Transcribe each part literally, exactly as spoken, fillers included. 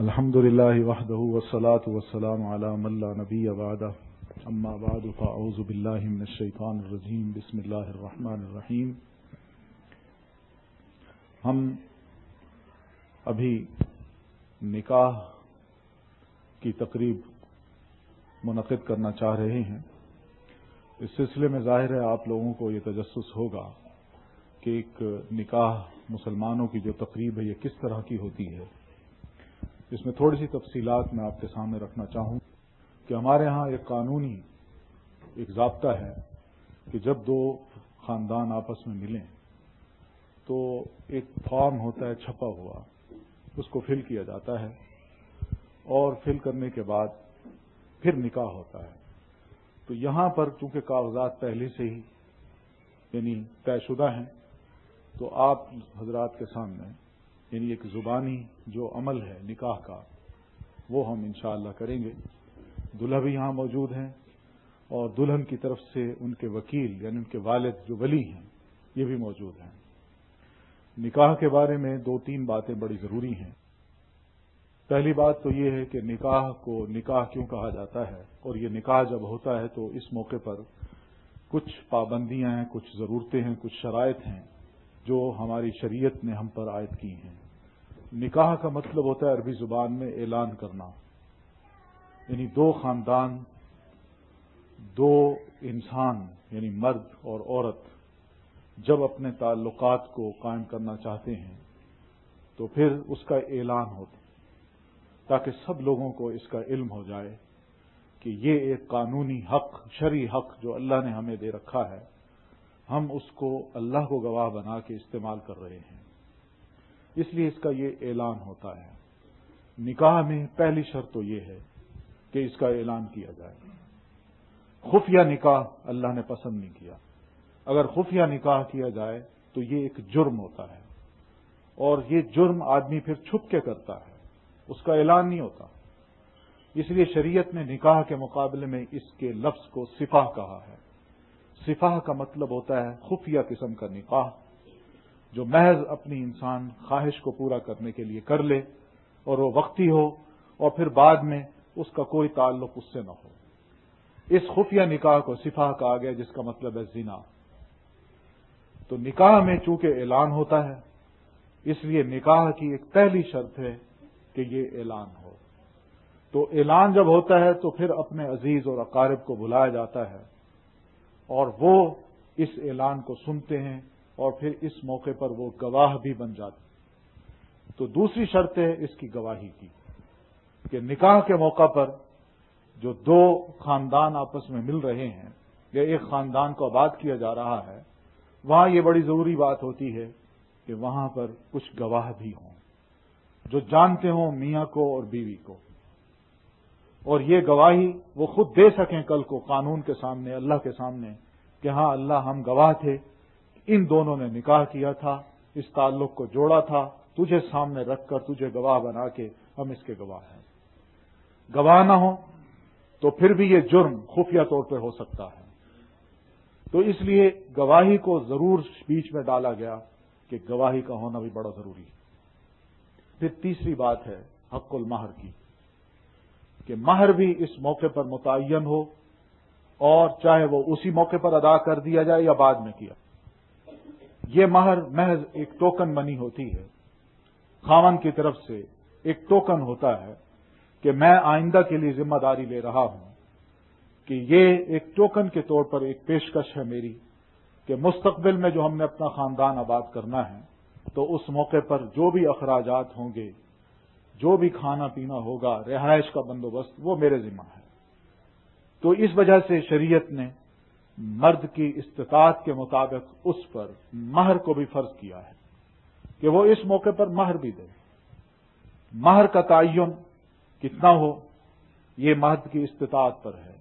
الحمد لله وحده والصلاة والسلام على من لا نبي بعده اما بعد فاعوذ بالله من الشیطان الرجیم بسم اللہ الرحمن الرحیم. ہم ابھی نکاح کی تقریب منعقد کرنا چاہ رہے ہیں. اس سلسلے میں ظاہر ہے آپ لوگوں کو یہ تجسس ہوگا کہ ایک نکاح مسلمانوں کی جو تقریب ہے یہ کس طرح کی ہوتی ہے. اس میں تھوڑی سی تفصیلات میں آپ کے سامنے رکھنا چاہوں کہ ہمارے ہاں ایک قانونی ایک ضابطہ ہے کہ جب دو خاندان آپس میں ملیں تو ایک فارم ہوتا ہے چھپا ہوا, اس کو فل کیا جاتا ہے اور فل کرنے کے بعد پھر نکاح ہوتا ہے. تو یہاں پر چونکہ کاغذات پہلے سے ہی یعنی طے شدہ ہیں تو آپ حضرات کے سامنے یعنی ایک زبانی جو عمل ہے نکاح کا وہ ہم انشاءاللہ کریں گے. دلہا بھی یہاں موجود ہیں اور دلہن کی طرف سے ان کے وکیل یعنی ان کے والد جو ولی ہیں یہ بھی موجود ہیں. نکاح کے بارے میں دو تین باتیں بڑی ضروری ہیں. پہلی بات تو یہ ہے کہ نکاح کو نکاح کیوں کہا جاتا ہے, اور یہ نکاح جب ہوتا ہے تو اس موقع پر کچھ پابندیاں ہیں, کچھ ضرورتیں ہیں, کچھ شرائط ہیں جو ہماری شریعت نے ہم پر عائد کی ہیں. نکاح کا مطلب ہوتا ہے عربی زبان میں اعلان کرنا, یعنی دو خاندان دو انسان یعنی مرد اور عورت جب اپنے تعلقات کو قائم کرنا چاہتے ہیں تو پھر اس کا اعلان ہوتا ہے تاکہ سب لوگوں کو اس کا علم ہو جائے کہ یہ ایک قانونی حق شرعی حق جو اللہ نے ہمیں دے رکھا ہے, ہم اس کو اللہ کو گواہ بنا کے استعمال کر رہے ہیں, اس لیے اس کا یہ اعلان ہوتا ہے. نکاح میں پہلی شرط تو یہ ہے کہ اس کا اعلان کیا جائے. خفیہ نکاح اللہ نے پسند نہیں کیا. اگر خفیہ نکاح کیا جائے تو یہ ایک جرم ہوتا ہے, اور یہ جرم آدمی پھر چھپ کے کرتا ہے, اس کا اعلان نہیں ہوتا. اس لیے شریعت نے نکاح کے مقابلے میں اس کے لفظ کو سفاح کہا ہے. سفاح کا مطلب ہوتا ہے خفیہ قسم کا نکاح جو محض اپنی انسان خواہش کو پورا کرنے کے لیے کر لے اور وہ وقتی ہو اور پھر بعد میں اس کا کوئی تعلق اس سے نہ ہو. اس خفیہ نکاح کو سفاح کہا گیا جس کا مطلب ہے زنا. تو نکاح میں چونکہ اعلان ہوتا ہے اس لیے نکاح کی ایک پہلی شرط ہے کہ یہ اعلان ہو. تو اعلان جب ہوتا ہے تو پھر اپنے عزیز اور اقارب کو بلایا جاتا ہے اور وہ اس اعلان کو سنتے ہیں اور پھر اس موقع پر وہ گواہ بھی بن جاتے ہیں. تو دوسری شرط ہے اس کی گواہی کی کہ نکاح کے موقع پر جو دو خاندان آپس میں مل رہے ہیں یا ایک خاندان کو آباد کیا جا رہا ہے وہاں یہ بڑی ضروری بات ہوتی ہے کہ وہاں پر کچھ گواہ بھی ہوں جو جانتے ہوں میاں کو اور بیوی کو, اور یہ گواہی وہ خود دے سکیں کل کو قانون کے سامنے اللہ کے سامنے کہ ہاں اللہ ہم گواہ تھے, ان دونوں نے نکاح کیا تھا, اس تعلق کو جوڑا تھا, تجھے سامنے رکھ کر تجھے گواہ بنا کے ہم اس کے گواہ ہیں. گواہ نہ ہو تو پھر بھی یہ جرم خفیہ طور پر ہو سکتا ہے. تو اس لیے گواہی کو ضرور بیچ میں ڈالا گیا کہ گواہی کا ہونا بھی بڑا ضروری ہے. پھر تیسری بات ہے حق المہر کی کہ مہر بھی اس موقع پر متعین ہو, اور چاہے وہ اسی موقع پر ادا کر دیا جائے یا بعد میں کیا. یہ مہر محض ایک ٹوکن منی ہوتی ہے, خاوند کی طرف سے ایک ٹوکن ہوتا ہے کہ میں آئندہ کے لیے ذمہ داری لے رہا ہوں, کہ یہ ایک ٹوکن کے طور پر ایک پیشکش ہے میری کہ مستقبل میں جو ہم نے اپنا خاندان آباد کرنا ہے تو اس موقع پر جو بھی اخراجات ہوں گے, جو بھی کھانا پینا ہوگا, رہائش کا بندوبست, وہ میرے ذمہ ہے. تو اس وجہ سے شریعت نے مرد کی استطاعت کے مطابق اس پر مہر کو بھی فرض کیا ہے کہ وہ اس موقع پر مہر بھی دے. مہر کا تعین کتنا ہو یہ مرد کی استطاعت پر ہے.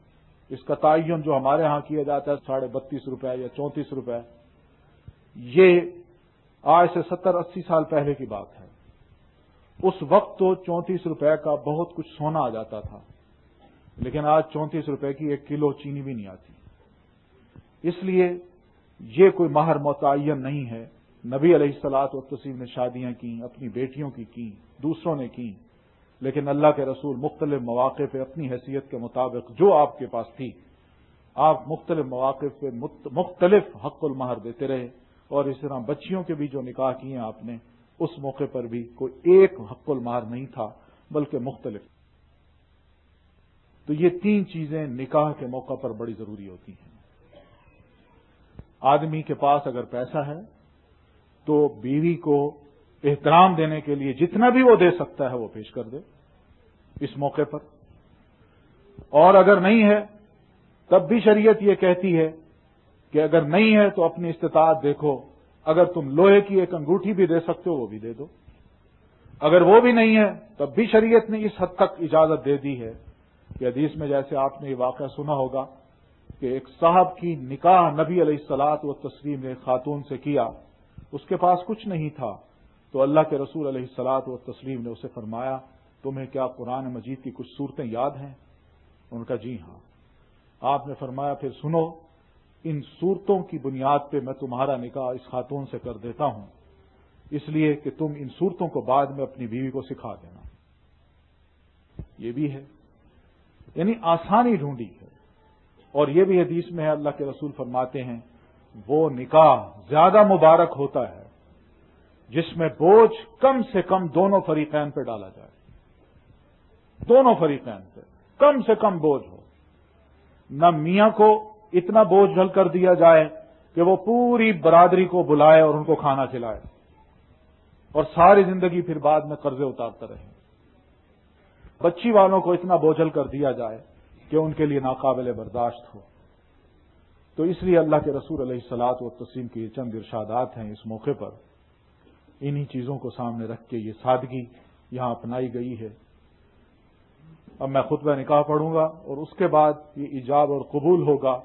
اس کا تعین جو ہمارے ہاں کیا جاتا ہے ساڑھے بتیس روپے یا چونتیس روپے, یہ آج سے ستر اسی سال پہلے کی بات ہے. اس وقت تو چونتیس روپے کا بہت کچھ سونا آ جاتا تھا, لیکن آج چونتیس روپے کی ایک کلو چینی بھی نہیں آتی. اس لیے یہ کوئی مہر متعین نہیں ہے. نبی علیہ الصلوۃ والتسلیم نے شادیاں کیں, اپنی بیٹیوں کی کیں, دوسروں نے کیں, لیکن اللہ کے رسول مختلف مواقع پہ اپنی حیثیت کے مطابق جو آپ کے پاس تھی آپ مختلف مواقع پہ مختلف حق المہر دیتے رہے، اور اس طرح بچیوں کے بھی جو نکاح کیے آپ نے اس موقع پر بھی کوئی ایک حق المہر نہیں تھا بلکہ مختلف۔ تو یہ تین چیزیں نکاح کے موقع پر بڑی ضروری ہوتی ہیں۔ آدمی کے پاس اگر پیسہ ہے تو بیوی کو احترام دینے کے لیے جتنا بھی وہ دے سکتا ہے وہ پیش کر دے اس موقع پر، اور اگر نہیں ہے تب بھی شریعت یہ کہتی ہے کہ اگر نہیں ہے تو اپنی استطاعت دیکھو، اگر تم لوہے کی ایک انگوٹھی بھی دے سکتے ہو وہ بھی دے دو۔ اگر وہ بھی نہیں ہے تب بھی شریعت نے اس حد تک اجازت دے دی ہے کہ حدیث میں، جیسے آپ نے یہ واقعہ سنا ہوگا کہ ایک صاحب کی نکاح نبی علیہ الصلاۃ والتسلیم نے خاتون سے کیا، اس کے پاس کچھ نہیں تھا، تو اللہ کے رسول علیہ الصلاۃ والتسلیم نے اسے فرمایا تمہیں کیا قرآن مجید کی کچھ صورتیں یاد ہیں؟ ان کا جی ہاں۔ آپ نے فرمایا پھر سنو، ان صورتوں کی بنیاد پہ میں تمہارا نکاح اس خاتون سے کر دیتا ہوں، اس لیے کہ تم ان صورتوں کو بعد میں اپنی بیوی کو سکھا دینا۔ یہ بھی ہے، یعنی آسانی ڈھونڈی ہے۔ اور یہ بھی حدیث میں ہے، اللہ کے رسول فرماتے ہیں وہ نکاح زیادہ مبارک ہوتا ہے جس میں بوجھ کم سے کم دونوں فریقین پہ ڈالا جائے، دونوں فریقین پہ کم سے کم بوجھ ہو، نہ میاں کو اتنا بوجھ ڈھل کر دیا جائے کہ وہ پوری برادری کو بلائے اور ان کو کھانا کھلائے اور ساری زندگی پھر بعد میں قرضے اتارتا رہے، بچی والوں کو اتنا بوجھل کر دیا جائے کہ ان کے لیے ناقابل برداشت ہو۔ تو اس لیے اللہ کے رسول علیہ الصلاۃ والتسلیم کی چند ارشادات ہیں اس موقع پر، انہی چیزوں کو سامنے رکھ کے یہ سادگی یہاں اپنائی گئی ہے۔ اب میں خطبہ نکاح پڑھوں گا اور اس کے بعد یہ ایجاب اور قبول ہوگا۔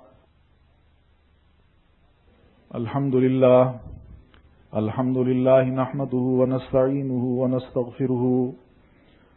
الحمدللہ الحمدللہ نحمده ونستعینه ونستغفره،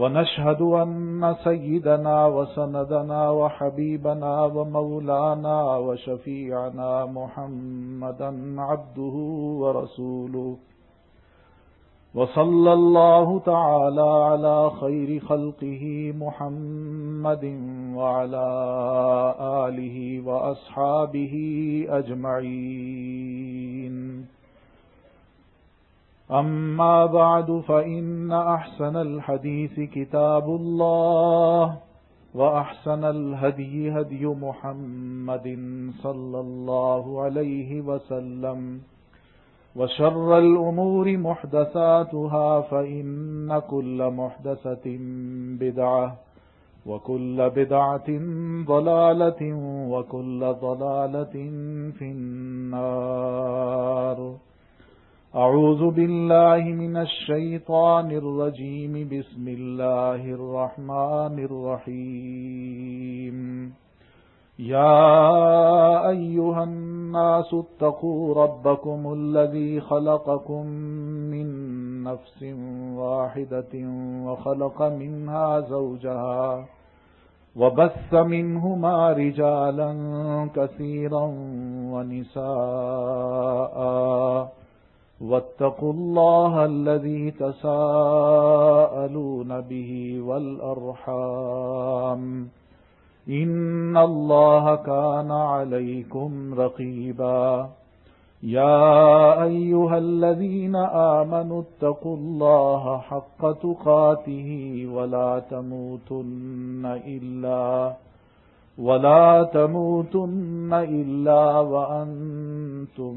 ونشهد أن سيدنا وسندنا وحبيبنا ومولانا وشفيعنا محمدا عبده ورسوله، وصلى الله تعالى على خير خلقه محمد وعلى آله وأصحابه أجمعين، أما بعد فإن أحسن الحديث كتاب الله، وأحسن الهدي هدي محمد صلى الله عليه وسلم، وشر الأمور محدثاتها فإن كل محدثة بدعة، وكل بدعة ضلالة، وكل ضلالة في النار، أعوذ بالله من الشيطان الرجيم، بسم الله الرحمن الرحيم، يا أيها الناس اتقوا ربكم الذي خلقكم من نفس واحدة وخلق منها زوجها، وبث منهما رجالا كثيرا ونساء، واتقوا الله الذي تساءلون به والأرحام، إن الله كان عليكم رقيبا، يا أيها الذين آمنوا اتقوا الله حق تقاته ولا تموتن إلا ولا تموتن إلا وأنتم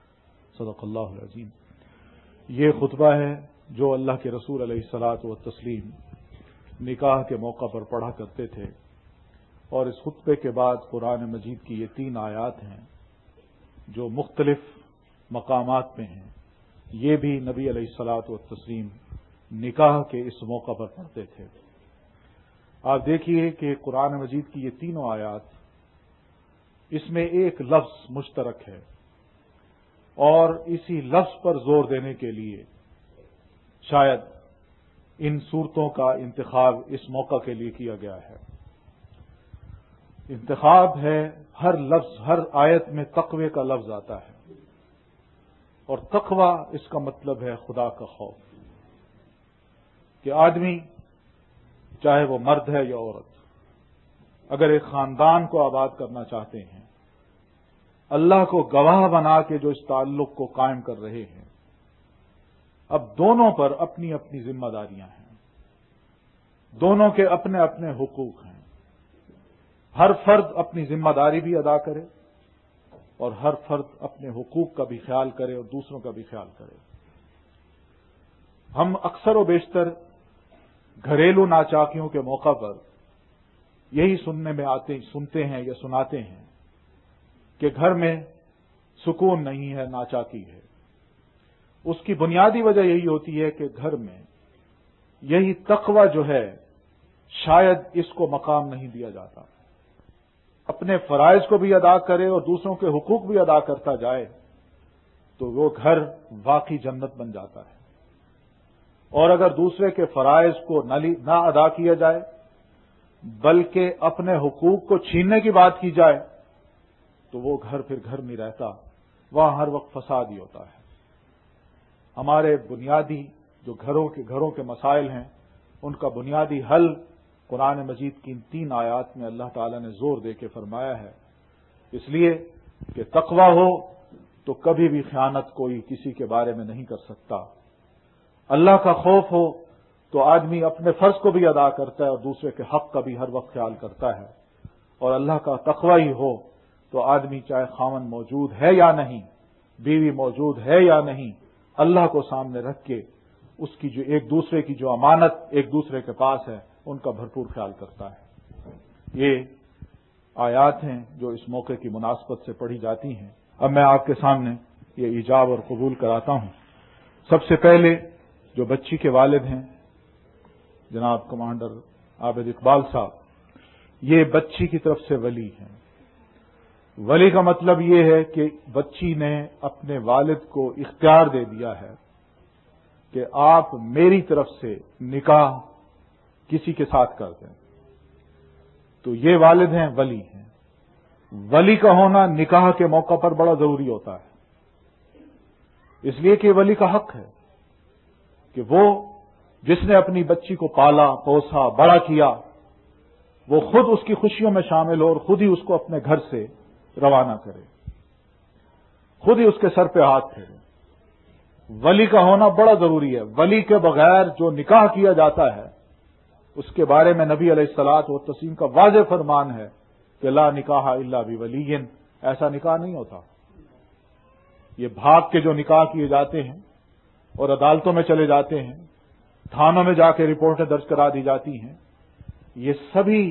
صدق اللہ العظیم. یہ خطبہ ہے جو اللہ کے رسول علیہ الصلاۃ والتسلیم نکاح کے موقع پر پڑھا کرتے تھے، اور اس خطبے کے بعد قرآن مجید کی یہ تین آیات ہیں جو مختلف مقامات میں ہیں. یہ بھی نبی علیہ الصلاۃ والتسلیم نکاح کے اس موقع پر پڑھتے تھے. آپ دیکھیے کہ قرآن مجید کی یہ تینوں آیات، اس میں ایک لفظ مشترک ہے، اور اسی لفظ پر زور دینے کے لیے شاید ان صورتوں کا انتخاب اس موقع کے لیے کیا گیا ہے. انتخاب ہے، ہر لفظ، ہر آیت میں تقوی کا لفظ آتا ہے، اور تقوی اس کا مطلب ہے خدا کا خوف، کہ آدمی چاہے وہ مرد ہے یا عورت، اگر ایک خاندان کو آباد کرنا چاہتے ہیں، اللہ کو گواہ بنا کے جو اس تعلق کو قائم کر رہے ہیں، اب دونوں پر اپنی اپنی ذمہ داریاں ہیں، دونوں کے اپنے اپنے حقوق ہیں. ہر فرد اپنی ذمہ داری بھی ادا کرے، اور ہر فرد اپنے حقوق کا بھی خیال کرے اور دوسروں کا بھی خیال کرے. ہم اکثر و بیشتر گھریلو ناچاکیوں کے موقع پر یہی سننے میں آتے سنتے ہیں یا سناتے ہیں کہ گھر میں سکون نہیں ہے، ناچاکی ہے. اس کی بنیادی وجہ یہی ہوتی ہے کہ گھر میں یہی تقوی جو ہے شاید اس کو مقام نہیں دیا جاتا. اپنے فرائض کو بھی ادا کرے اور دوسروں کے حقوق بھی ادا کرتا جائے تو وہ گھر واقعی جنت بن جاتا ہے، اور اگر دوسرے کے فرائض کو نہ ادا کیا جائے بلکہ اپنے حقوق کو چھیننے کی بات کی جائے تو وہ گھر پھر گھر نہیں رہتا، وہاں ہر وقت فساد ہی ہوتا ہے. ہمارے بنیادی جو گھروں کے گھروں کے مسائل ہیں، ان کا بنیادی حل قرآن مجید کی ان تین آیات میں اللہ تعالیٰ نے زور دے کے فرمایا ہے، اس لیے کہ تقوی ہو تو کبھی بھی خیانت کوئی کسی کے بارے میں نہیں کر سکتا. اللہ کا خوف ہو تو آدمی اپنے فرض کو بھی ادا کرتا ہے اور دوسرے کے حق کا بھی ہر وقت خیال کرتا ہے، اور اللہ کا تقوی ہی ہو تو آدمی چاہے خاوند موجود ہے یا نہیں، بیوی موجود ہے یا نہیں، اللہ کو سامنے رکھ کے اس کی جو ایک دوسرے کی جو امانت ایک دوسرے کے پاس ہے ان کا بھرپور خیال کرتا ہے. یہ آیات ہیں جو اس موقع کی مناسبت سے پڑھی جاتی ہیں. اب میں آپ کے سامنے یہ ایجاب اور قبول کراتا ہوں. سب سے پہلے جو بچی کے والد ہیں جناب کمانڈر عابد اقبال صاحب، یہ بچی کی طرف سے ولی ہیں. ولی کا مطلب یہ ہے کہ بچی نے اپنے والد کو اختیار دے دیا ہے کہ آپ میری طرف سے نکاح کسی کے ساتھ کر دیں، تو یہ والد ہیں، ولی ہیں. ولی کا ہونا نکاح کے موقع پر بڑا ضروری ہوتا ہے، اس لیے کہ ولی کا حق ہے کہ وہ جس نے اپنی بچی کو پالا پوسا بڑا کیا، وہ خود اس کی خوشیوں میں شامل ہو اور خود ہی اس کو اپنے گھر سے روانہ کرے، خود ہی اس کے سر پہ ہاتھ پھیرے. ولی کا ہونا بڑا ضروری ہے. ولی کے بغیر جو نکاح کیا جاتا ہے اس کے بارے میں نبی علیہ الصلوۃ والتسلیم کا واضح فرمان ہے کہ لا نکاح الا بولی، ایسا نکاح نہیں ہوتا. یہ بھاگ کے جو نکاح کیے جاتے ہیں اور عدالتوں میں چلے جاتے ہیں، تھانوں میں جا کے رپورٹیں درج کرا دی جاتی ہیں، یہ سبھی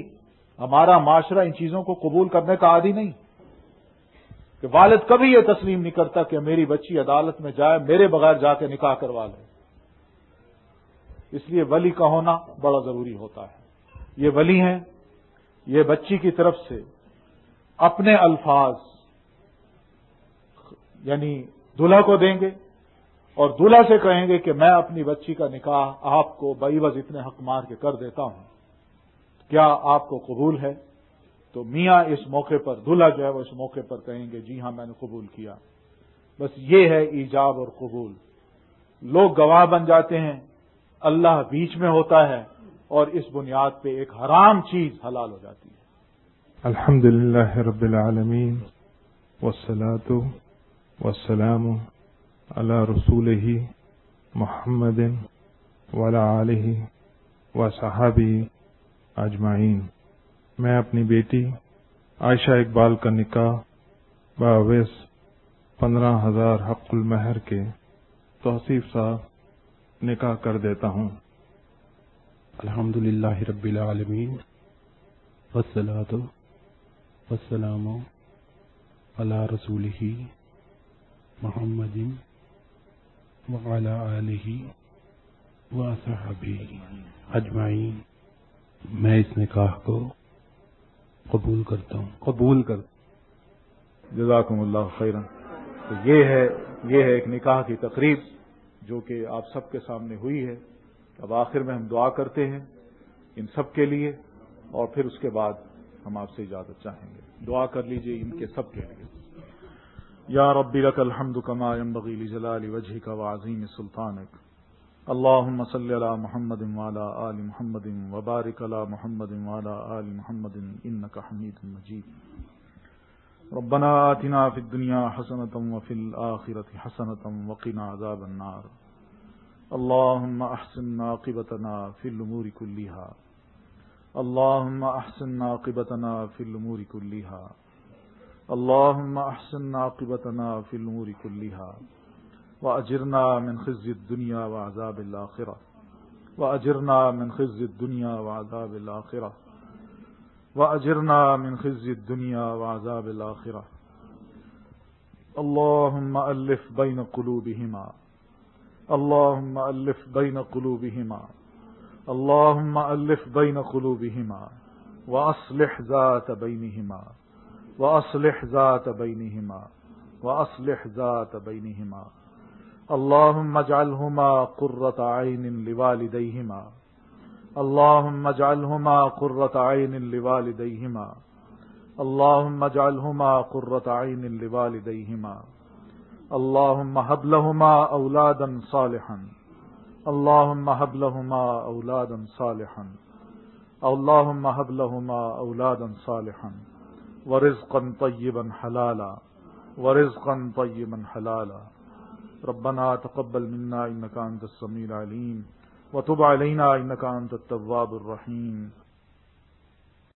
ہمارا معاشرہ ان چیزوں کو قبول کرنے کا عادی نہیں، کہ والد کبھی یہ تسلیم نہیں کرتا کہ میری بچی عدالت میں جائے میرے بغیر جا کے نکاح کروا لے. اس لیے ولی کا ہونا بڑا ضروری ہوتا ہے. یہ ولی ہیں، یہ بچی کی طرف سے اپنے الفاظ یعنی دلہا کو دیں گے اور دلہا سے کہیں گے کہ میں اپنی بچی کا نکاح آپ کو بعوض اتنے حق مار کے کر دیتا ہوں، کیا آپ کو قبول ہے؟ تو میاں اس موقع پر، دلہا جو ہے وہ اس موقع پر کہیں گے جی ہاں میں نے قبول کیا. بس یہ ہے ایجاب اور قبول. لوگ گواہ بن جاتے ہیں، اللہ بیچ میں ہوتا ہے، اور اس بنیاد پہ ایک حرام چیز حلال ہو جاتی ہے. الحمدللہ رب العالمین، والصلاۃ والسلام علی رسولہ محمد وعلی آلہ و صحابی اجمعین. میں اپنی بیٹی عائشہ اقبال کا نکاح باویس پندرہ ہزار حق المہر کے توصیف صاحب نکاح کر دیتا ہوں. الحمدللہ رب العالمین والصلاة والسلام علی رسولہ محمد وعلی آلہ وصحبہ اجمعین. میں اس نکاح کو قبول کرتا ہوں قبول کرتا جزاکم اللہ خیرا. تو یہ ہے یہ ہے ایک نکاح کی تقریب جو کہ آپ سب کے سامنے ہوئی ہے. اب آخر میں ہم دعا کرتے ہیں ان سب کے لیے اور پھر اس کے بعد ہم آپ سے اجازت چاہیں گے. دعا کر لیجئے ان کے سب کے لیے. یا ربی لک الحمد کما ينبغي لجلال وجهك وعظیم سلطانک. اللهم صل علی محمد وعلی آل محمد وبارک علی محمد وعلی آل محمد انک حمید مجید. ربنا آتنا فی الدنیا حسنة وفی الآخرة حسنة وقنا عذاب النار. اللهم احسن عاقبتنا فی الامور كلها. اللهم احسن عاقبتنا فی الامور كلها. اللهم احسن عاقبتنا في الامور كلها واجرنا من خزي الدنيا وعذاب الاخره واجرنا من خزي الدنيا وعذاب الاخره واجرنا من خزي الدنيا وعذاب الاخره. اللهم الف بين قلوبهما. اللهم الف بين قلوبهما. اللهم الف بين قلوبهما واصلح ذات بينهما وَأَصْلِحْ ذَاتَ بَيْنِهِمَا وَأَصْلِحْ ذَاتَ بَيْنِهِمَا. اللهم اجعلهما قرة عين لوالديهما. اللهم اجعلهما قرة عين لوالديهما. اللهم اجعلهما قرة عين لوالديهما. اللهم هب لهما أولادا صالحا. اللهم هب لهما أولادا صالحا. اللهم هب لهما أولادا صالحا ورزقا طيبا حلالا ورزقا طيبا حلالا. ربنا تقبل منا إنك أنت السميع العليم وتب علينا إنك أنت التواب الرحيم.